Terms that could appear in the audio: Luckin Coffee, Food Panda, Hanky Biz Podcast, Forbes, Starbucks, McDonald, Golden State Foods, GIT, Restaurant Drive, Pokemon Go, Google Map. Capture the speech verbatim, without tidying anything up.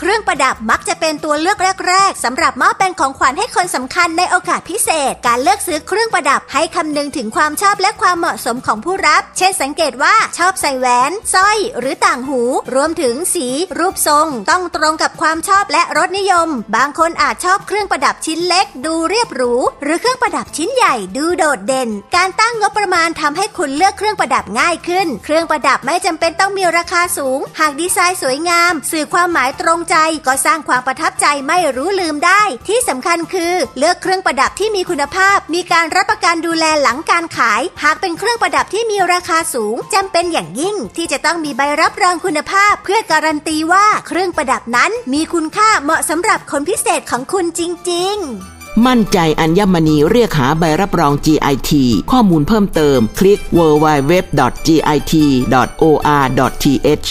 เครื่องประดับมักจะเป็นตัวเลือกแรกๆสำหรับมอบเป็นของขวัญให้คนสำคัญในโอกาสพิเศษการเลือกซื้อเครื่องประดับให้คำนึงถึงความชอบและความเหมาะสมของผู้รับเช่นสังเกตว่าชอบใส่แหวนสร้อยหรือต่างหูรวมถึงสีรูปทรงต้องตรงกับความชอบและรสนิยมบางคนอาจชอบเครื่องประดับชิ้นเล็กดูเรียบหรูหรือเครื่องประดับชิ้นใหญ่ดูโดดเด่นการตั้งงบประมาณทำให้คุณเลือกเครื่องประดับง่ายขึ้นเครื่องประดับไม่จำเป็นต้องมีราคาสูงหากดีไซน์สวยงามสื่อความหมายตรงใจก็สร้างความประทับใจไม่รู้ลืมได้ที่สำคัญคือเลือกเครื่องประดับที่มีคุณภาพมีการรับประกันดูแลหลังการขายหากเป็นเครื่องประดับที่มีราคาสูงจำเป็นอย่างยิ่งที่จะต้องมีใบรับรองคุณภาพเพื่อการันตีว่าเครื่องประดับนั้นมีคุณค่าเหมาะสำหรับคนพิเศษของคุณจริงๆมั่นใจอัญมณีเรียกหาใบรับรอง จี ไอ ที ข้อมูลเพิ่มเติมคลิก ดับเบิลยู ดับเบิลยู ดับเบิลยู ดอท จี ไอ ที ดอท โอ อาร์ ดอท ที เอช